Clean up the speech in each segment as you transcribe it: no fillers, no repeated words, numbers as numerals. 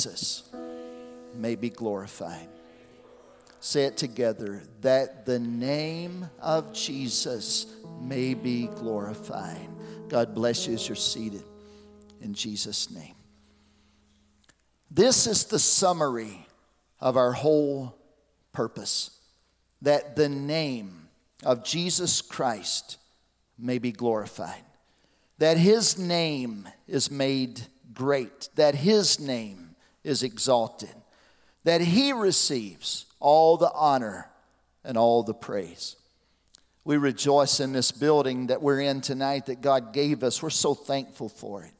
Jesus may be glorified. Say it together, that the name of Jesus may be glorified. God bless you as you're seated in Jesus' name. This is the summary of our whole purpose, that the name of Jesus Christ may be glorified, that his name is made great, that his name is exalted, that he receives all the honor and all the praise. We rejoice in this building that we're in tonight that God gave us. We're so thankful for it.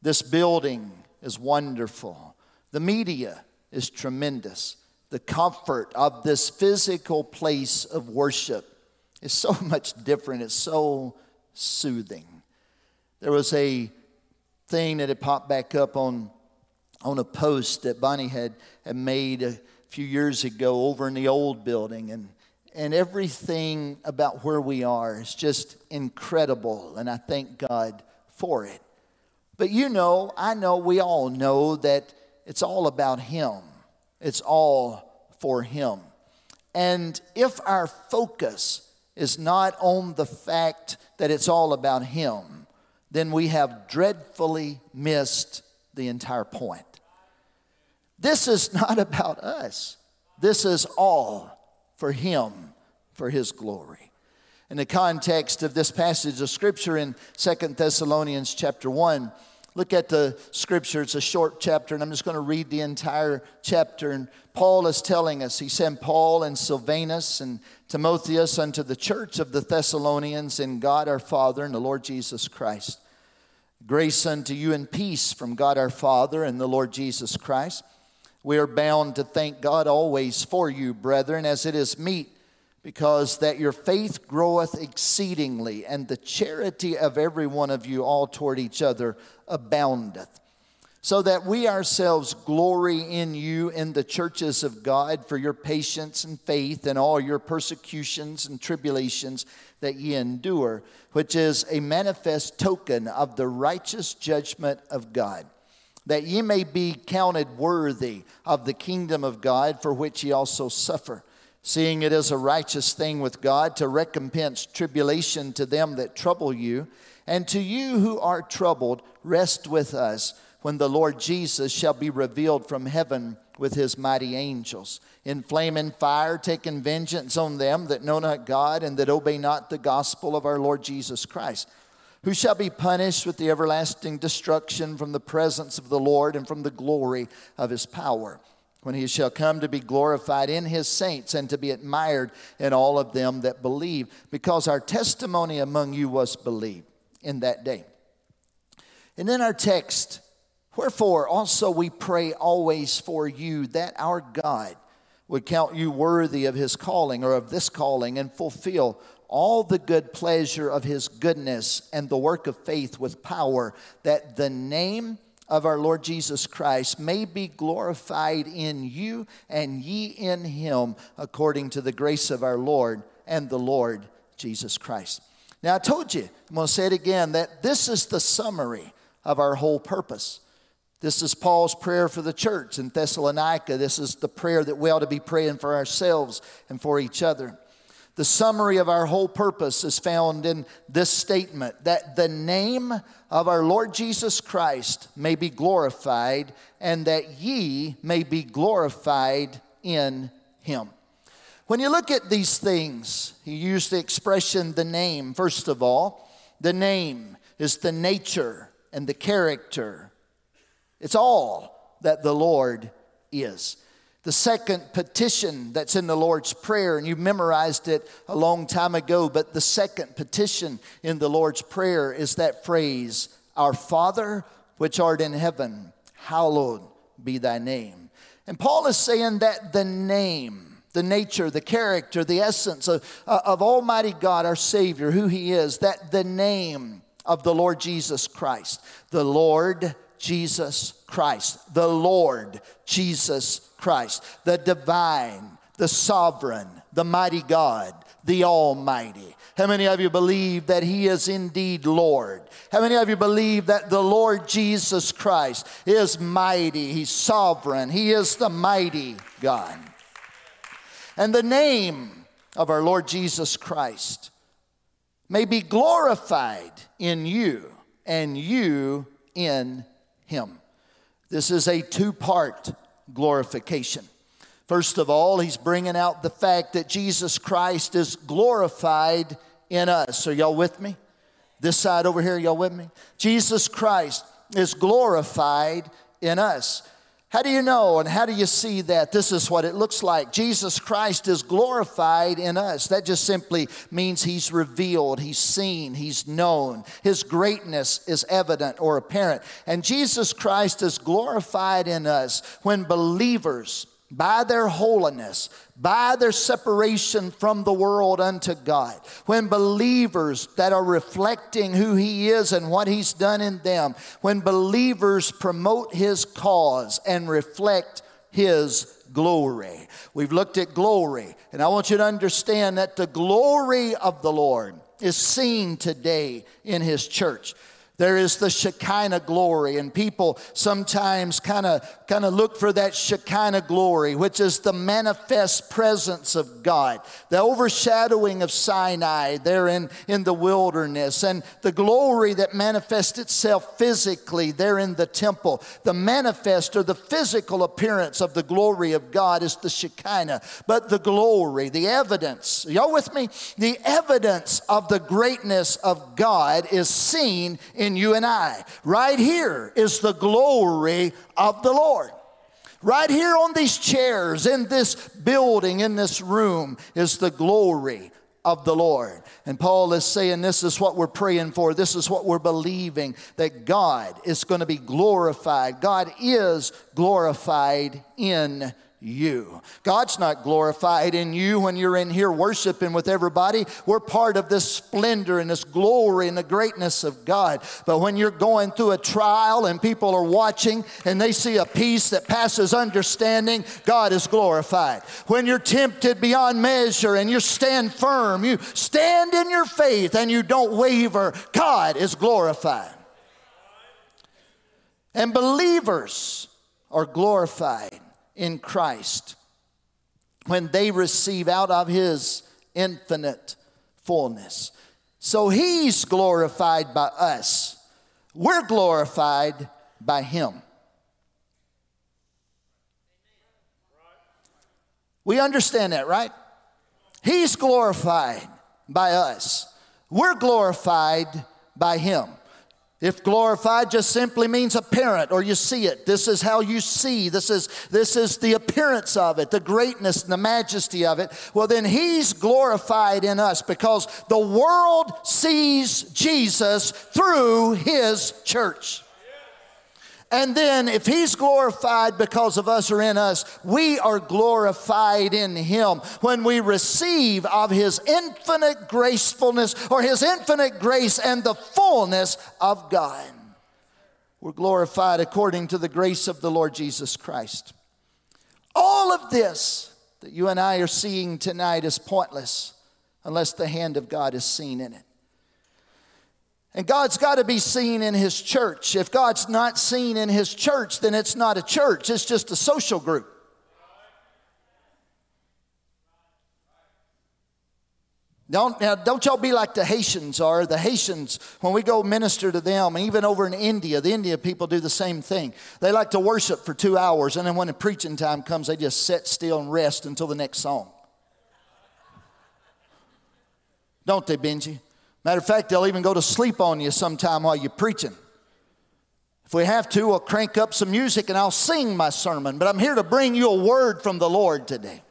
This building is wonderful. The media is tremendous. The comfort of this physical place of worship is so much different. It's so soothing. There was a thing that had popped back up on a post that Bonnie had made a few years ago over in the old building. And everything about where we are is just incredible. And I thank God for it. But you know, I know, we all know that it's all about him. It's all for him. And if our focus is not on the fact that it's all about him, then we have dreadfully missed the entire point. This is not about us. This is all for him, for his glory. In the context of this passage of Scripture in 2 Thessalonians chapter 1, look at the Scripture. It's a short chapter, and I'm just going to read the entire chapter. And Paul is telling us, he sent Paul and Silvanus and Timotheus unto the church of the Thessalonians in God our Father and the Lord Jesus Christ. Grace unto you and peace from God our Father and the Lord Jesus Christ. We are bound to thank God always for you, brethren, as it is meet, because that your faith groweth exceedingly, and the charity of every one of you all toward each other aboundeth, so that we ourselves glory in you in the churches of God for your patience and faith and all your persecutions and tribulations that ye endure, which is a manifest token of the righteous judgment of God, that ye may be counted worthy of the kingdom of God for which ye also suffer, seeing it is a righteous thing with God to recompense tribulation to them that trouble you, and to you who are troubled, rest with us when the Lord Jesus shall be revealed from heaven with his mighty angels, in flame and fire, taking vengeance on them that know not God and that obey not the gospel of our Lord Jesus Christ, who shall be punished with the everlasting destruction from the presence of the Lord and from the glory of his power, when he shall come to be glorified in his saints and to be admired in all of them that believe, because our testimony among you was believed in that day. And in our text, wherefore also we pray always for you, that our God would count you worthy of his calling, or of this calling, and fulfill all the good pleasure of his goodness and the work of faith with power, that the name of our Lord Jesus Christ may be glorified in you, and ye in him, according to the grace of our Lord and the Lord Jesus Christ. Now I told you, I'm going to say it again, that this is the summary of our whole purpose. This is Paul's prayer for the church in Thessalonica. This is the prayer that we ought to be praying for ourselves and for each other. The summary of our whole purpose is found in this statement, that the name of our Lord Jesus Christ may be glorified, and that ye may be glorified in him. When you look at these things, he used the expression the name. First of all, the name is the nature and the character. It's all that the Lord is. The second petition that's in the Lord's Prayer, and you memorized it a long time ago, but the second petition in the Lord's Prayer is that phrase, our Father which art in heaven, hallowed be thy name. And Paul is saying that the name, the nature, the character, the essence of Almighty God, our Savior, who he is, that the name of the Lord Jesus Christ, the Lord Jesus Christ, the Lord Jesus Christ, the divine, the sovereign, the mighty God, the Almighty. How many of you believe that He is indeed Lord? How many of you believe that the Lord Jesus Christ is mighty, He's sovereign, He is the mighty God? And the name of our Lord Jesus Christ may be glorified in you and you in Him. This is a two-part glorification. First of all, he's bringing out the fact that Jesus Christ is glorified in us. Are y'all with me? This side over here, y'all with me? Jesus Christ is glorified in us. How do you know and how do you see that? This is what it looks like. Jesus Christ is glorified in us. That just simply means he's revealed, he's seen, he's known. His greatness is evident or apparent. And Jesus Christ is glorified in us when believers, by their holiness, by their separation from the world unto God, when believers that are reflecting who He is and what He's done in them, when believers promote His cause and reflect His glory. We've looked at glory, and I want you to understand that the glory of the Lord is seen today in His church. There is the Shekinah glory, and people sometimes kind of look for that Shekinah glory, which is the manifest presence of God, the overshadowing of Sinai there in the wilderness, and the glory that manifests itself physically there in the temple. The manifest or the physical appearance of the glory of God is the Shekinah, but the glory, the evidence, y'all with me? The evidence of the greatness of God is seen in you and I. Right here is the glory of the Lord. Right here on these chairs, in this building, in this room, is the glory of the Lord. And Paul is saying this is what we're praying for. This is what we're believing, that God is going to be glorified. God is glorified in you. God's not glorified in you when you're in here worshiping with everybody. We're part of this splendor and this glory and the greatness of God. But when you're going through a trial and people are watching and they see a peace that passes understanding, God is glorified. When you're tempted beyond measure and you stand firm, you stand in your faith and you don't waver, God is glorified. And believers are glorified in Christ when they receive out of His infinite fullness. So He's glorified by us. We're glorified by Him. We understand that, right? He's glorified by us. We're glorified by Him. If glorified just simply means apparent or you see it. This is how you see. This is the appearance of it, the greatness and the majesty of it. Well, then He's glorified in us because the world sees Jesus through His church. And then if He's glorified because of us or in us, we are glorified in Him when we receive of His infinite gracefulness or His infinite grace and the fullness of God. We're glorified according to the grace of the Lord Jesus Christ. All of this that you and I are seeing tonight is pointless unless the hand of God is seen in it. And God's got to be seen in His church. If God's not seen in His church, then it's not a church. It's just a social group. Don't y'all be like the Haitians are. The Haitians, when we go minister to them, even over in India, the India people do the same thing. They like to worship for 2 hours, and then when the preaching time comes, they just sit still and rest until the next song. Don't they, Benji? Matter of fact, they'll even go to sleep on you sometime while you're preaching. If we have to, we'll crank up some music and I'll sing my sermon. But I'm here to bring you a word from the Lord today.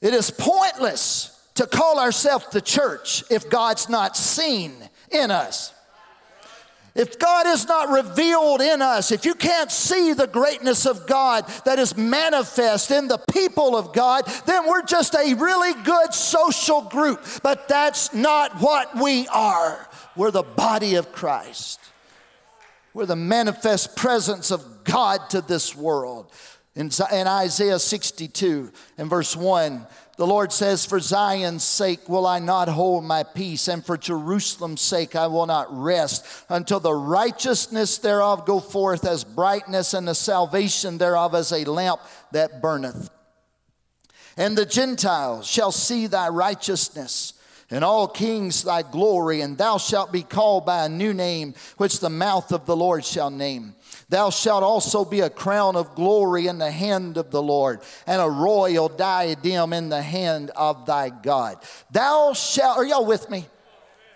It is pointless to call ourselves the church if God's not seen in us. If God is not revealed in us, if you can't see the greatness of God that is manifest in the people of God, then we're just a really good social group. But that's not what we are. We're the body of Christ. We're the manifest presence of God to this world. In Isaiah 62 and verse 1, the Lord says, "For Zion's sake will I not hold my peace, and for Jerusalem's sake I will not rest, until the righteousness thereof go forth as brightness, and the salvation thereof as a lamp that burneth. And the Gentiles shall see thy righteousness, and all kings thy glory, and thou shalt be called by a new name, which the mouth of the Lord shall name. Thou shalt also be a crown of glory in the hand of the Lord, and a royal diadem in the hand of thy God. Thou shalt," are y'all with me?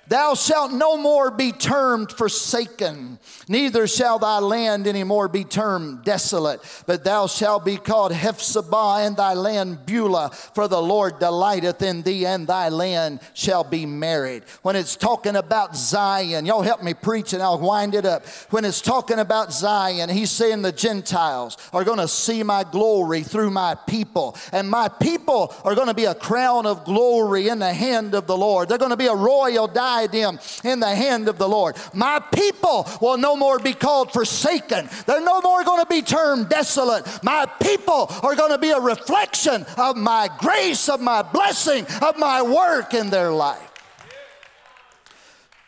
"Thou shalt no more be termed forsaken, neither shall thy land any more be termed desolate. But thou shalt be called Hephzibah, and thy land Beulah, for the Lord delighteth in thee, and thy land shall be married." When it's talking about Zion, y'all help me preach and I'll wind it up. When it's talking about Zion, he's saying the Gentiles are going to see my glory through my people. And my people are going to be a crown of glory in the hand of the Lord. They're going to be a royal diadem in the hand of the Lord. My people will no more be called forsaken. They're no more going to be termed desolate. My people are going to be a reflection of my grace, of my blessing, of my work in their life.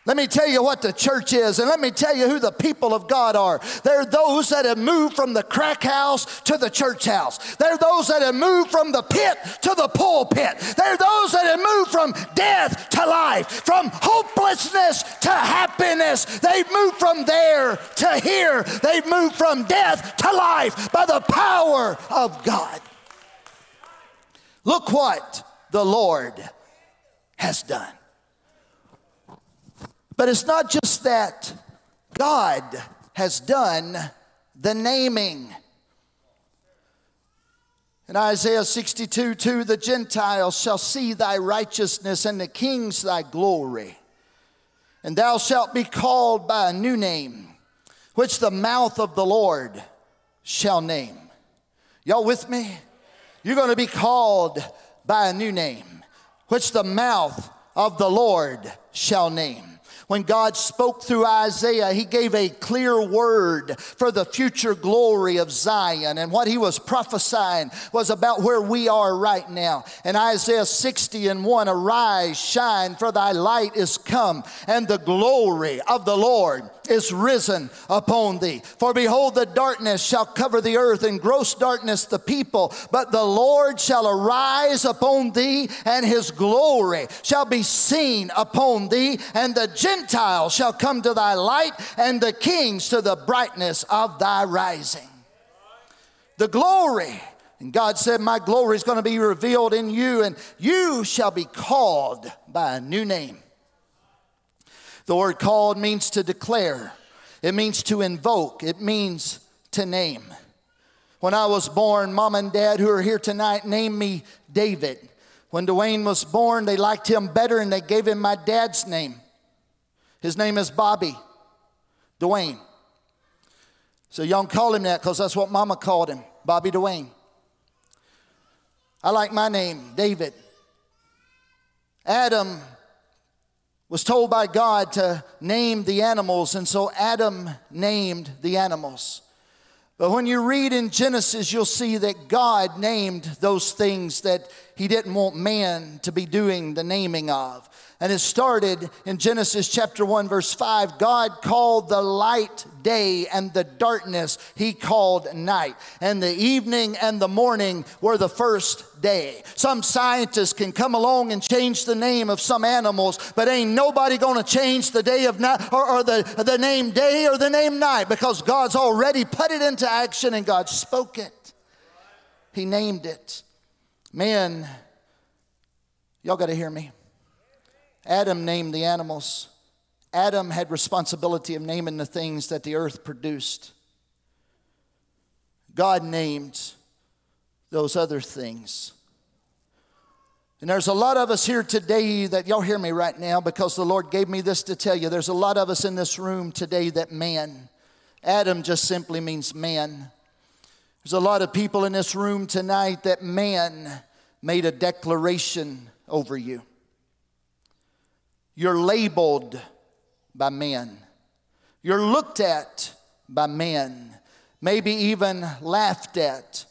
Let me tell you what the church is, and let me tell you who the people of God are. They're those that have moved from the crack house to the church house. They're those that have moved from the pit to the pulpit. They're those that have moved from death to life, from hopelessness to happiness. They've moved from there to here. They've moved from death to life by the power of God. Look what the Lord has done. But it's not just that God has done the naming. In Isaiah 62, 2, "The Gentiles shall see thy righteousness, and the kings thy glory. And thou shalt be called by a new name, which the mouth of the Lord shall name." Y'all with me? You're going to be called by a new name, which the mouth of the Lord shall name. When God spoke through Isaiah, he gave a clear word for the future glory of Zion. And what he was prophesying was about where we are right now. In Isaiah 60 and 1, "Arise, shine, for thy light is come, and the glory of the Lord is risen upon thee. For behold, the darkness shall cover the earth, and gross darkness the people. But the Lord shall arise upon thee, and his glory shall be seen upon thee. And the Gentiles shall come to thy light, and the kings to the brightness of thy rising." The glory. And God said, "My glory is going to be revealed in you, and you shall be called by a new name." The word "called" means to declare. It means to invoke. It means to name. When I was born, Mom and Dad, who are here tonight, named me David. When Dwayne was born, they liked him better, and they gave him my dad's name. His name is Bobby Dwayne. So y'all call him that because that's what Mama called him, Bobby Dwayne. I like my name, David. Adam was told by God to name the animals, and so Adam named the animals. But when you read in Genesis, you'll see that God named those things that he didn't want man to be doing the naming of. And it started in Genesis chapter 1, verse 5. God called the light day, and the darkness he called night. And the evening and the morning were the first day. Some scientists can come along and change the name of some animals, but ain't nobody going to change the day of night or the name day or the name night, because God's already put it into action, and God spoke it. He named it. Man, y'all got to hear me. Adam named the animals. Adam had responsibility of naming the things that the earth produced. God named those other things. And there's a lot of us here today that, y'all hear me right now, because the Lord gave me this to tell you. There's a lot of us in this room today that man. Adam just simply means man. There's a lot of people in this room tonight that man made a declaration over you. You're labeled by men. You're looked at by men. Maybe even laughed at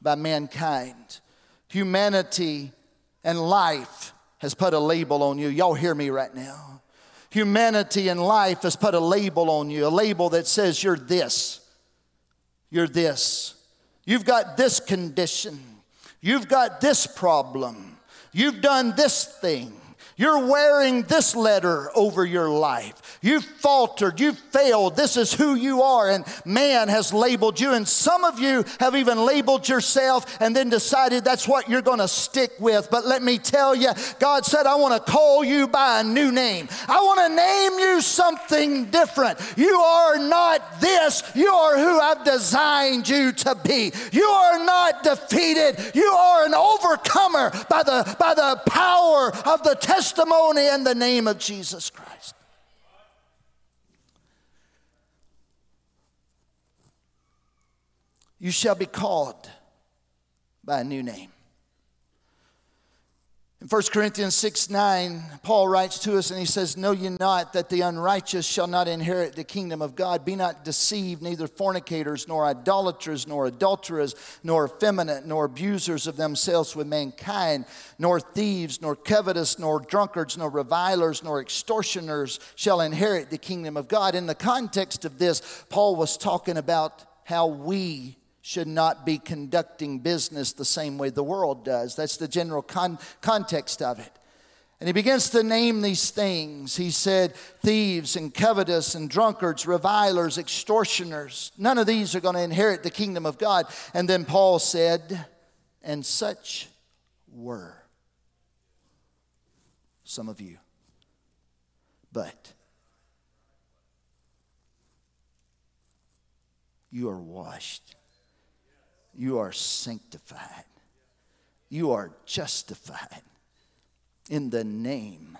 by mankind. Humanity and life has put a label on you. Y'all hear me right now. Humanity and life has put a label on you, a label that says you're this. You're this. You've got this condition. You've got this problem. You've done this thing. You're wearing this letter over your life. You've faltered. You've failed. This is who you are, and man has labeled you. And some of you have even labeled yourself and then decided that's what you're going to stick with. But let me tell you, God said, I want to call you by a new name. I want to name you something different. You are not this. You are who I've designed you to be. You are not defeated. You are an overcomer by the power of the testimony in the name of Jesus Christ. You shall be called by a new name. In 1 Corinthians 6:9, Paul writes to us and he says, know ye not that the unrighteous shall not inherit the kingdom of God? Be not deceived, neither fornicators, nor idolaters, nor adulterers, nor effeminate, nor abusers of themselves with mankind, nor thieves, nor covetous, nor drunkards, nor revilers, nor extortioners shall inherit the kingdom of God. In the context of this, Paul was talking about how we should not be conducting business the same way the world does. That's the general context of it. And he begins to name these things. He said thieves and covetous and drunkards, revilers, extortioners. None of these are going to inherit the kingdom of God. And then Paul said, and such were some of you. But you are washed. You are sanctified. You are justified in the name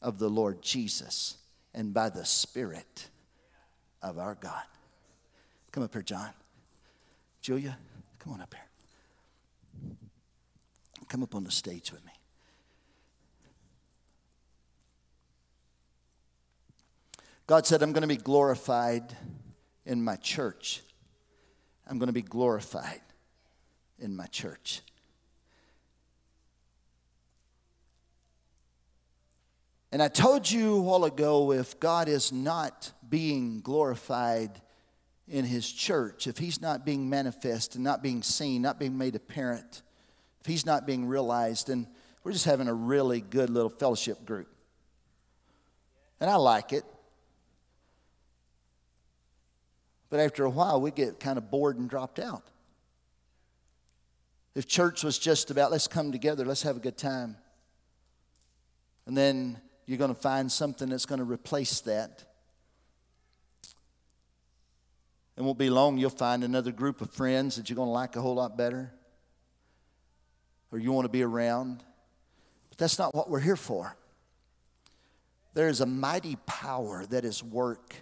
of the Lord Jesus and by the Spirit of our God. Come up here, John. Julia, come on up here. Come up on the stage with me. God said, I'm going to be glorified in my church. I'm going to be glorified in my church. And I told you a while ago, if God is not being glorified in his church, if he's not being manifest and not being seen, not being made apparent, if he's not being realized, then we're just having a really good little fellowship group. And I like it. But after a while, we get kind of bored and dropped out. If church was just about, let's come together, let's have a good time. And then you're going to find something that's going to replace that. It won't be long, you'll find another group of friends that you're going to like a whole lot better. Or you want to be around. But that's not what we're here for. There is a mighty power that is working,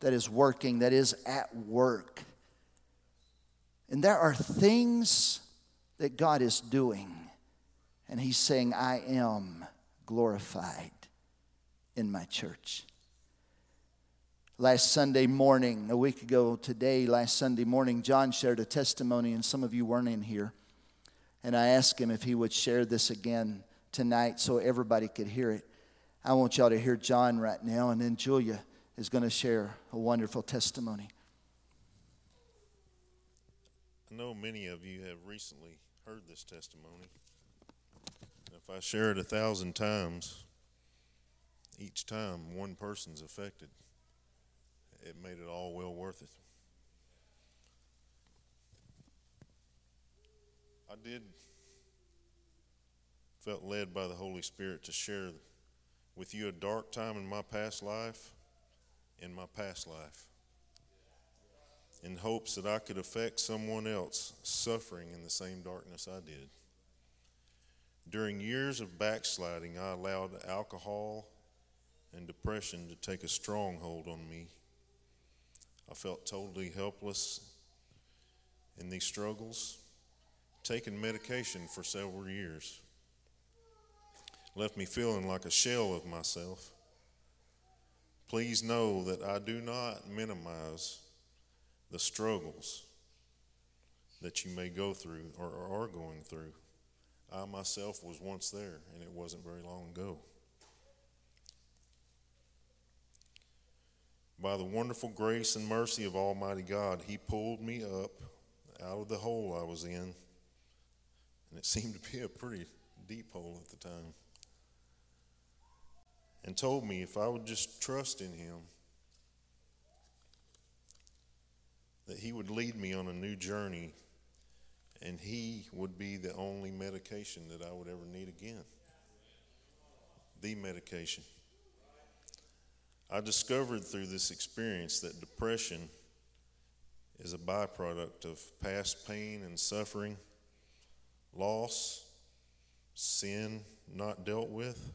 that is at work. And there are things that God is doing. And he's saying, I am glorified in my church. Last Sunday morning, a week ago today, last Sunday morning, John shared a testimony, and some of you weren't in here. And I asked him if he would share this again tonight so everybody could hear it. I want y'all to hear John right now, and then Julia is going to share a wonderful testimony. I know many of you have recently heard this testimony. If I share it 1,000 times, each time one person's affected. It made it all well worth it. I felt led by the Holy Spirit to share with you a dark time in my past life. In hopes that I could affect someone else suffering in the same darkness I did. During years of backsliding, I allowed alcohol and depression to take a stronghold on me. I felt totally helpless in these struggles, taking medication for several years. Left me feeling like a shell of myself. Please know that I do not minimize the struggles that you may go through or are going through. I myself was once there, and it wasn't very long ago. By the wonderful grace and mercy of Almighty God, He pulled me up out of the hole I was in, and it seemed to be a pretty deep hole at the time, and told me if I would just trust in Him, that He would lead me on a new journey, and He would be the only medication that I would ever need again. The medication. I discovered through this experience that depression is a byproduct of past pain and suffering, loss, sin not dealt with.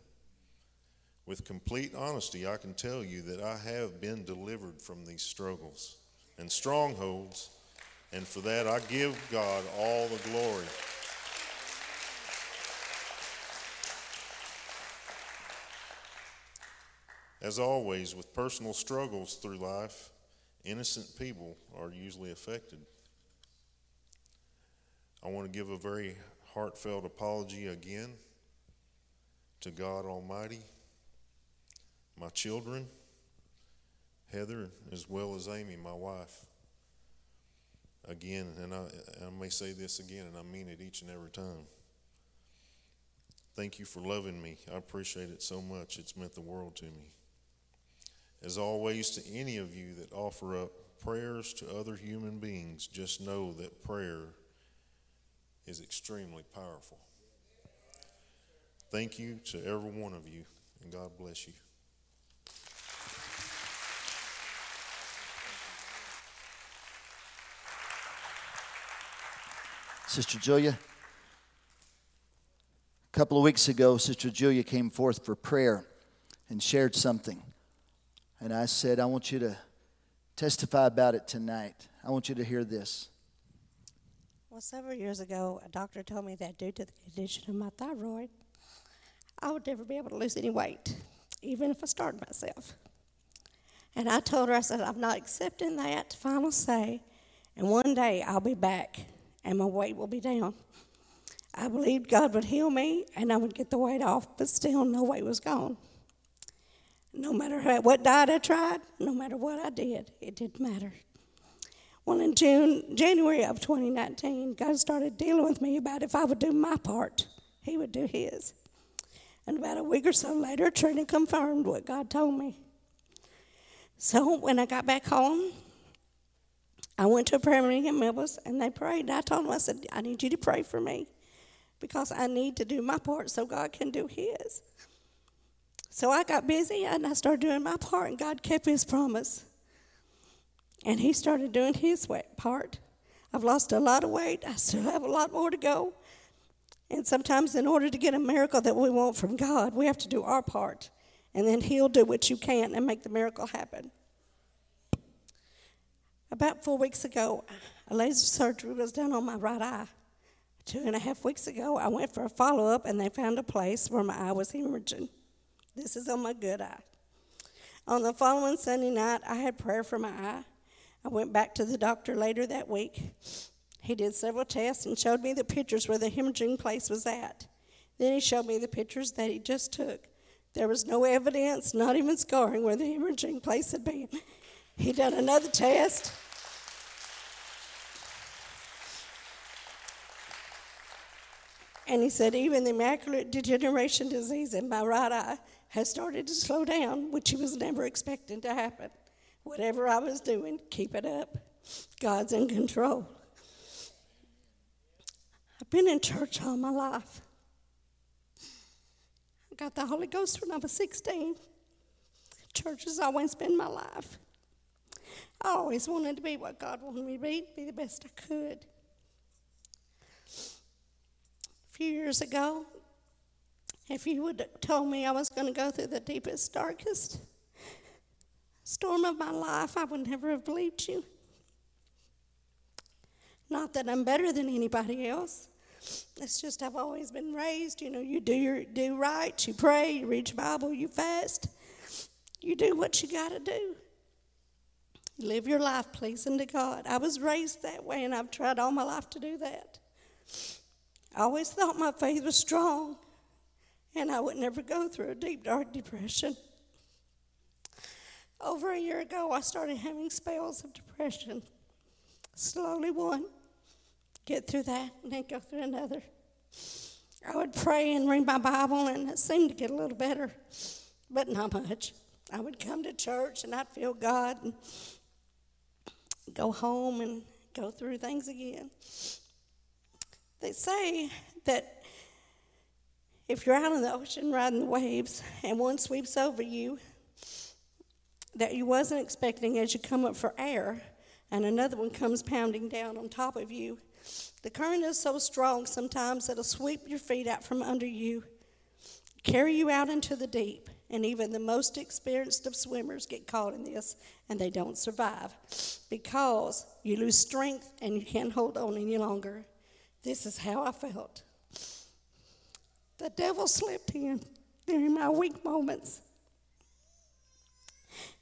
With complete honesty, I can tell you that I have been delivered from these struggles and strongholds, and for that I give God all the glory. As always, with personal struggles through life, innocent people are usually affected. I want to give a very heartfelt apology again to God Almighty, my children, Heather, as well as Amy, my wife. Again, and I may say this again, and I mean it each and every time. Thank you for loving me. I appreciate it so much. It's meant the world to me. As always, to any of you that offer up prayers to other human beings, just know that prayer is extremely powerful. Thank you to every one of you, and God bless you. Sister Julia, a couple of weeks ago, Sister Julia came forth for prayer and shared something. And I said, I want you to testify about it tonight. I want you to hear this. Well, several years ago, a doctor told me that due to the condition of my thyroid, I would never be able to lose any weight, even if I starved myself. And I told her, I said, I'm not accepting that final say, and one day I'll be back and my weight will be down. I believed God would heal me and I would get the weight off, but still no weight was gone. No matter what diet I tried, no matter what I did, it didn't matter. Well, in January of 2019, God started dealing with me about if I would do my part, He would do His. And about a week or so later, Trina confirmed what God told me. So when I got back home, I went to a prayer meeting at Melbourne's, and they prayed. And I told them, I said, I need you to pray for me because I need to do my part so God can do His. So I got busy, and I started doing my part, and God kept His promise. And He started doing His part. I've lost a lot of weight. I still have a lot more to go. And sometimes in order to get a miracle that we want from God, we have to do our part. And then He'll do what you can and make the miracle happen. About 4 weeks ago, a laser surgery was done on my right eye. 2.5 weeks ago, I went for a follow-up, and they found a place where my eye was hemorrhaging. This is on my good eye. On the following Sunday night, I had prayer for my eye. I went back to the doctor later that week. He did several tests and showed me the pictures where the hemorrhaging place was at. Then he showed me the pictures that he just took. There was no evidence, not even scarring, where the hemorrhaging place had been. He done another test. And he said, even the macular degeneration disease in my right eye has started to slow down, which he was never expecting to happen. Whatever I was doing, keep it up. God's in control. I've been in church all my life. I got the Holy Ghost when I was 16. Church has always been my life. I always wanted to be what God wanted me to be the best I could. A few years ago, if you would have told me I was going to go through the deepest, darkest storm of my life, I would never have believed you. Not that I'm better than anybody else. It's just I've always been raised, you do right, you pray, you read your Bible, you fast. You do what you got to do. Live your life pleasing to God. I was raised that way, and I've tried all my life to do that. I always thought my faith was strong, and I would never go through a deep, dark depression. Over a year ago, I started having spells of depression. Slowly one, get through that, and then go through another. I would pray and read my Bible, and it seemed to get a little better, but not much. I would come to church, and I'd feel God, and go home and go through things again. They say that if you're out in the ocean riding the waves, and one sweeps over you that you wasn't expecting as you come up for air, and another one comes pounding down on top of you. The current is so strong sometimes it'll sweep your feet out from under you, carry you out into the deep, and even the most experienced of swimmers get caught in this, and they don't survive because you lose strength and you can't hold on any longer. This is how I felt. The devil slipped in during my weak moments,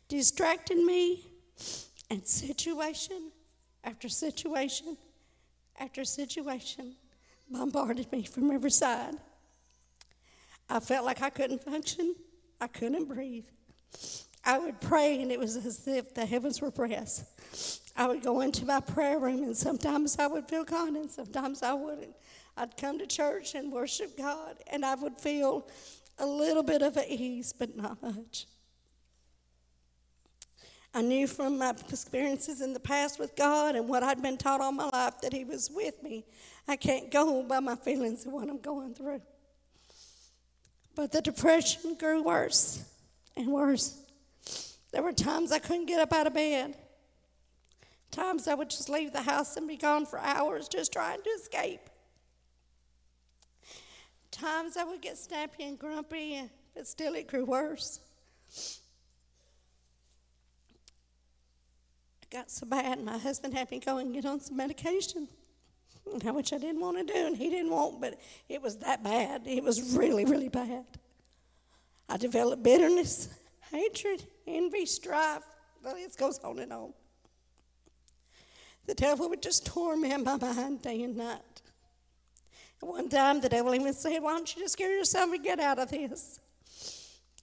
distracting me, and situation after situation after situation bombarded me from every side. I felt like I couldn't function. I couldn't breathe. I would pray, and it was as if the heavens were pressed. I would go into my prayer room, and sometimes I would feel God, and sometimes I wouldn't. I'd come to church and worship God, and I would feel a little bit of an ease, but not much. I knew from my experiences in the past with God and what I'd been taught all my life that he was with me. I can't go by my feelings and what I'm going through. But the depression grew worse and worse. There were times I couldn't get up out of bed. Times I would just leave the house and be gone for hours just trying to escape. Times I would get snappy and grumpy, but still it grew worse. Got so bad, my husband had me go and get on some medication, which I didn't want to do, and he didn't want, but it was that bad. It was really, really bad. I developed bitterness, hatred, envy, strife. The list goes on and on. The devil would just torment my mind day and night. And one time, the devil even said, "Why don't you just give yourself and get out of this?"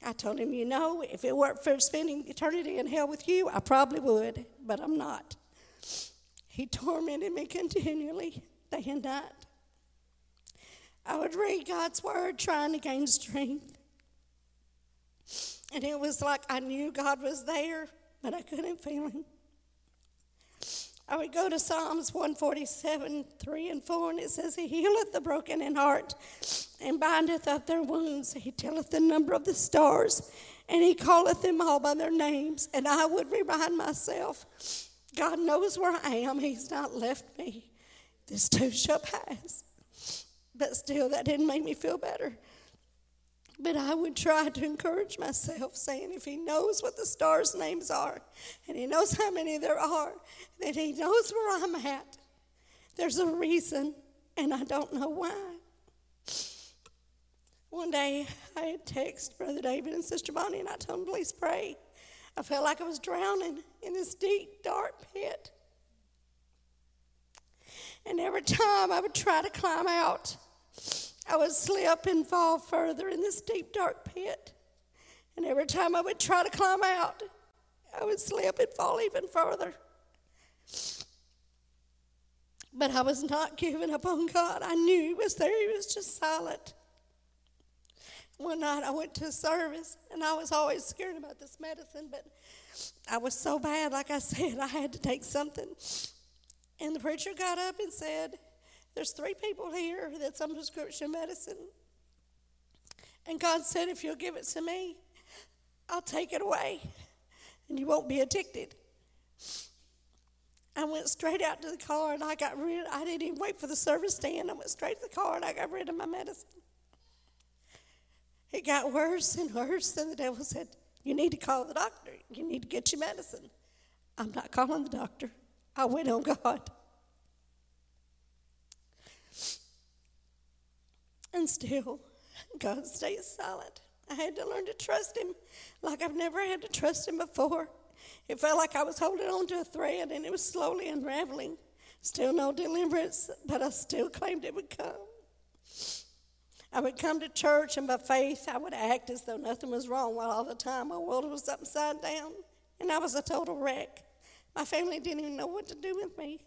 I told him, if it weren't for spending eternity in hell with you, I probably would, but I'm not. He tormented me continually, day and night. I would read God's word trying to gain strength. And it was like I knew God was there, but I couldn't feel him. I would go to Psalms 147, 3 and 4, and it says, "He healeth the broken in heart, and bindeth up their wounds. He telleth the number of the stars, and he calleth them all by their names." And I would remind myself, God knows where I am. He's not left me. This too shall pass. But still, that didn't make me feel better. But I would try to encourage myself, saying, if he knows what the stars' names are, and he knows how many there are, then he knows where I'm at. There's a reason, and I don't know why. One day, I had texted Brother David and Sister Bonnie, and I told them, please pray. I felt like I was drowning in this deep, dark pit. And every time I would try to climb out, I would slip and fall further in this deep, dark pit. And every time I would try to climb out, I would slip and fall even further. But I was not giving up on God. I knew he was there. He was just silent. One night I went to a service, and I was always scared about this medicine, but I was so bad, like I said, I had to take something. And the preacher got up and said, there's 3 people here that's on prescription medicine. And God said, if you'll give it to me, I'll take it away, and you won't be addicted. I went straight out to the car, and I didn't even wait for the service stand. I went straight to the car, and I got rid of my medicine. It got worse and worse, and the devil said, you need to call the doctor. You need to get your medicine. I'm not calling the doctor. I went on God. And still, God stays silent. I had to learn to trust him like I've never had to trust him before. It felt like I was holding on to a thread, and it was slowly unraveling. Still no deliverance, but I still claimed it would come. I would come to church, and by faith, I would act as though nothing was wrong, while all the time my world was upside down, and I was a total wreck. My family didn't even know what to do with me.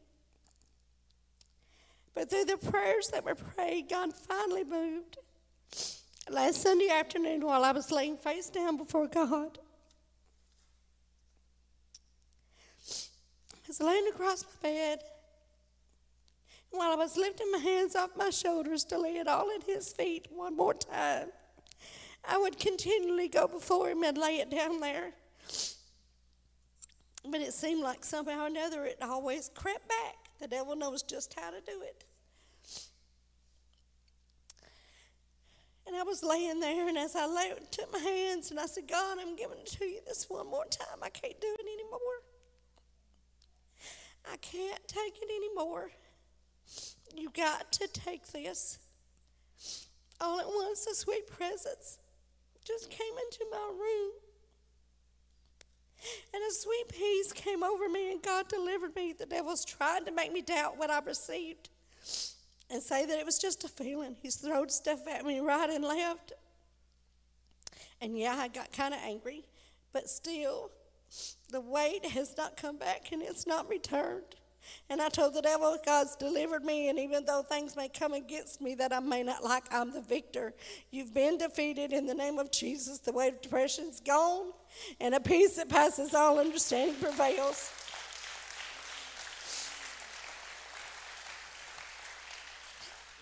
But through the prayers that were prayed, God finally moved. Last Sunday afternoon, while I was laying face down before God, I was laying across my bed. And while I was lifting my hands off my shoulders to lay it all at His feet one more time, I would continually go before Him and lay it down there. But it seemed like somehow or another it always crept back. The devil knows just how to do it. And I was laying there, and as I lay, took my hands, and I said, God, I'm giving it to You this one more time. I can't do it anymore. I can't take it anymore. You got to take this. All at once, the sweet presence just came into my room. And a sweet peace came over me, and God delivered me. The devil's trying to make me doubt what I received and say that it was just a feeling. He's thrown stuff at me right and left. And yeah, I got kind of angry, but still, the weight has not come back, and it's not returned. And I told the devil, God's delivered me, and even though things may come against me that I may not like, I'm the victor. You've been defeated in the name of Jesus. The weight of depression's gone, and a peace that passes all understanding prevails.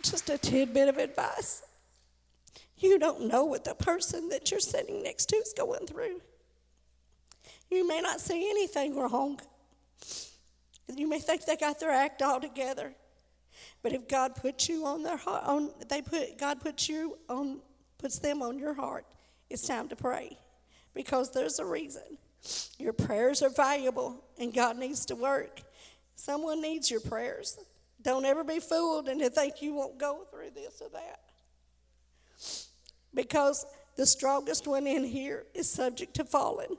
Just a tidbit of advice. You don't know what the person that you're sitting next to is going through. You may not see anything wrong. You may think they got their act all together. But if God puts you on their heart, puts them on your heart, it's time to pray. Because there's a reason. Your prayers are valuable, and God needs to work. Someone needs your prayers. Don't ever be fooled into think you won't go through this or that. Because the strongest one in here is subject to falling.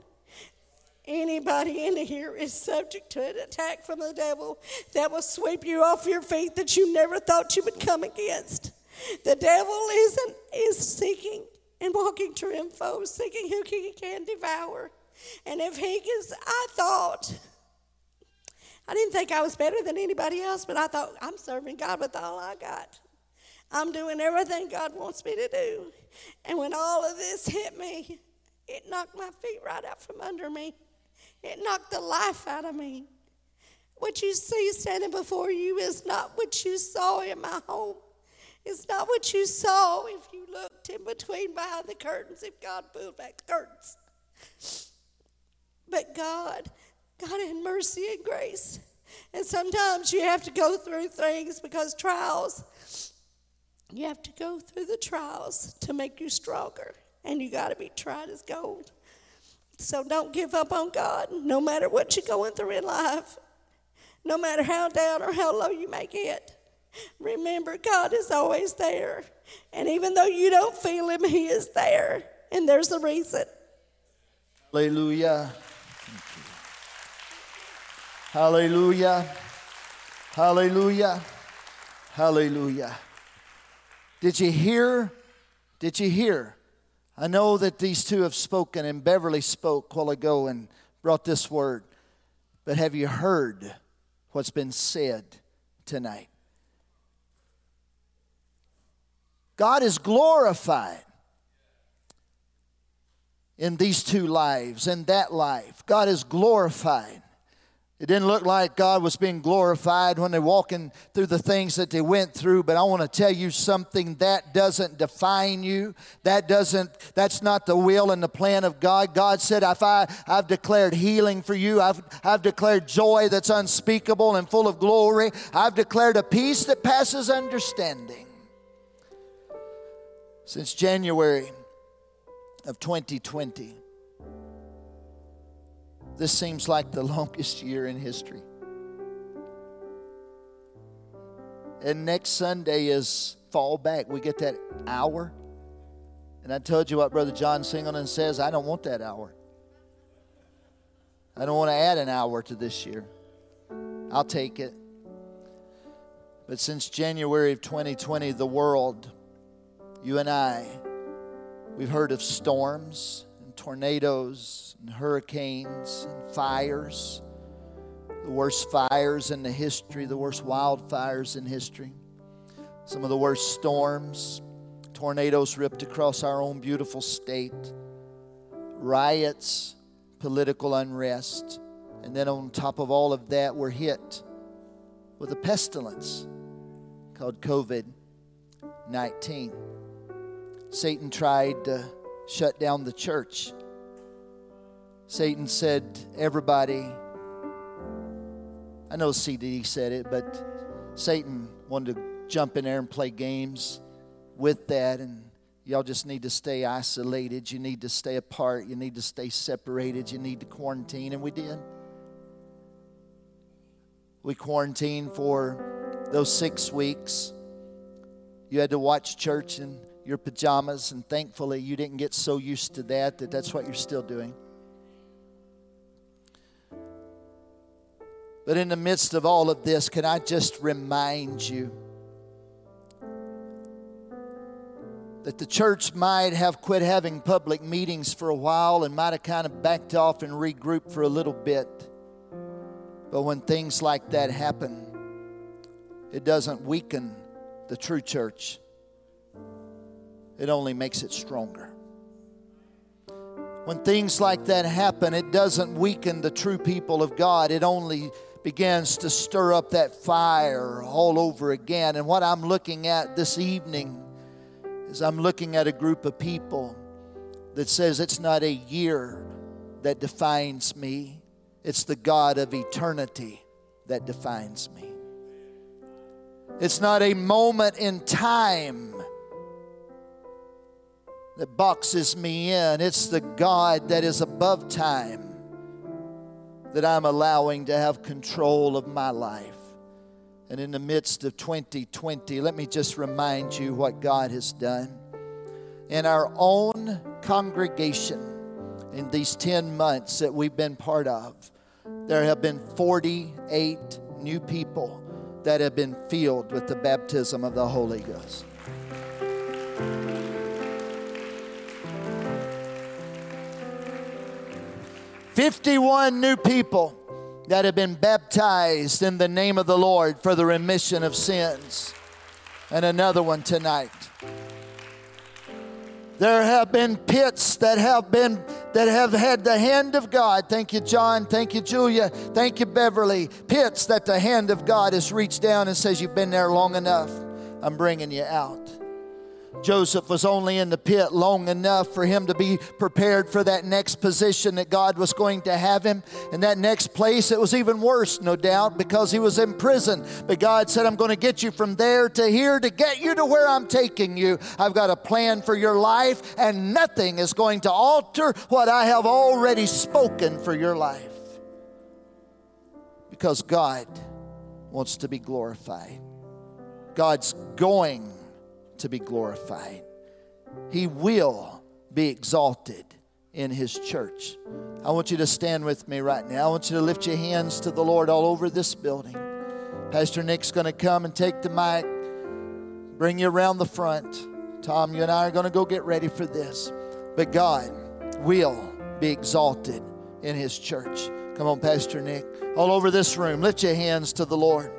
Anybody in here is subject to an attack from the devil that will sweep you off your feet that you never thought you would come against. The devil is seeking and walking triumphant, seeking who he can devour. And if he gets, I didn't think I was better than anybody else, but I thought, I'm serving God with all I got. I'm doing everything God wants me to do. And when all of this hit me, it knocked my feet right out from under me. It knocked the life out of me. What you see standing before you is not what you saw in my home. It's not what you saw if you looked in between behind the curtains, if God pulled back the curtains. But God had mercy and grace. And sometimes you have to go through things because trials, you have to go through the trials to make you stronger. And you got to be tried as gold. So don't give up on God, no matter what you're going through in life. No matter how down or how low you may get. Remember, God is always there. And even though you don't feel Him, He is there. And there's a reason. Hallelujah. Hallelujah, hallelujah, hallelujah. Did you hear? Did you hear? I know that these two have spoken, and Beverly spoke a while ago and brought this word. But have you heard what's been said tonight? God is glorified in these two lives, in that life. God is glorified. It didn't look like God was being glorified when they're walking through the things that they went through, but I want to tell you something. That doesn't define you. That's not the will and the plan of God. God said, I've declared healing for you. I've declared joy that's unspeakable and full of glory. I've declared a peace that passes understanding. Since January of 2020, this seems like the longest year in history. And next Sunday is fall back. We get that hour. And I told you what Brother John Singleton says. I don't want that hour. I don't want to add an hour to this year. I'll take it. But since January of 2020, the world, you and I, we've heard of storms and tornadoes and hurricanes and fires, the worst fires in the history, the worst wildfires in history, some of the worst storms, tornadoes ripped across our own beautiful state, riots, political unrest, and then on top of all of that, we're hit with a pestilence called COVID-19. Satan tried to shut down the church. Satan said, everybody, I know CDE said it, but Satan wanted to jump in there and play games with that, and y'all just need to stay isolated. You need to stay apart. You need to stay separated. You need to quarantine, and we did. We quarantined for those 6 weeks. You had to watch church in your pajamas, and thankfully you didn't get so used to that that's what you're still doing. But in the midst of all of this, can I just remind you that the church might have quit having public meetings for a while and might have kind of backed off and regrouped for a little bit. But when things like that happen, it doesn't weaken the true church. It only makes it stronger. When things like that happen, it doesn't weaken the true people of God. It only begins to stir up that fire all over again. And what I'm looking at this evening is I'm looking at a group of people that says it's not a year that defines me. It's the God of eternity that defines me. It's not a moment in time that boxes me in. It's the God that is above time that I'm allowing to have control of my life. And in the midst of 2020, let me just remind you what God has done. In our own congregation, in these 10 months that we've been part of, there have been 48 new people that have been filled with the baptism of the Holy Ghost. Mm-hmm. 51 new people that have been baptized in the name of the Lord for the remission of sins. And another one tonight. There have been pits that have had the hand of God. Thank you, John. Thank you, Julia. Thank you, Beverly. Pits that the hand of God has reached down and says, you've been there long enough. I'm bringing you out. Joseph was only in the pit long enough for him to be prepared for that next position that God was going to have him. And that next place, it was even worse, no doubt, because he was in prison. But God said, I'm going to get you from there to here to get you to where I'm taking you. I've got a plan for your life, and nothing is going to alter what I have already spoken for your life. Because God wants to be glorified. God's going to be glorified. He will be exalted in His church. I want you to stand with me right now. I want you to lift your hands to the Lord all over this building. Pastor Nick's going to come and take the mic, bring you around the front. Tom, you and I are going to go get ready for this. But God will be exalted in His church. Come on, Pastor Nick. All over this room, lift your hands to the Lord.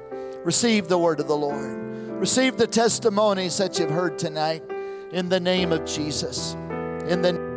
Receive the word of the Lord. Receive the testimonies that you've heard tonight in the name of Jesus. In the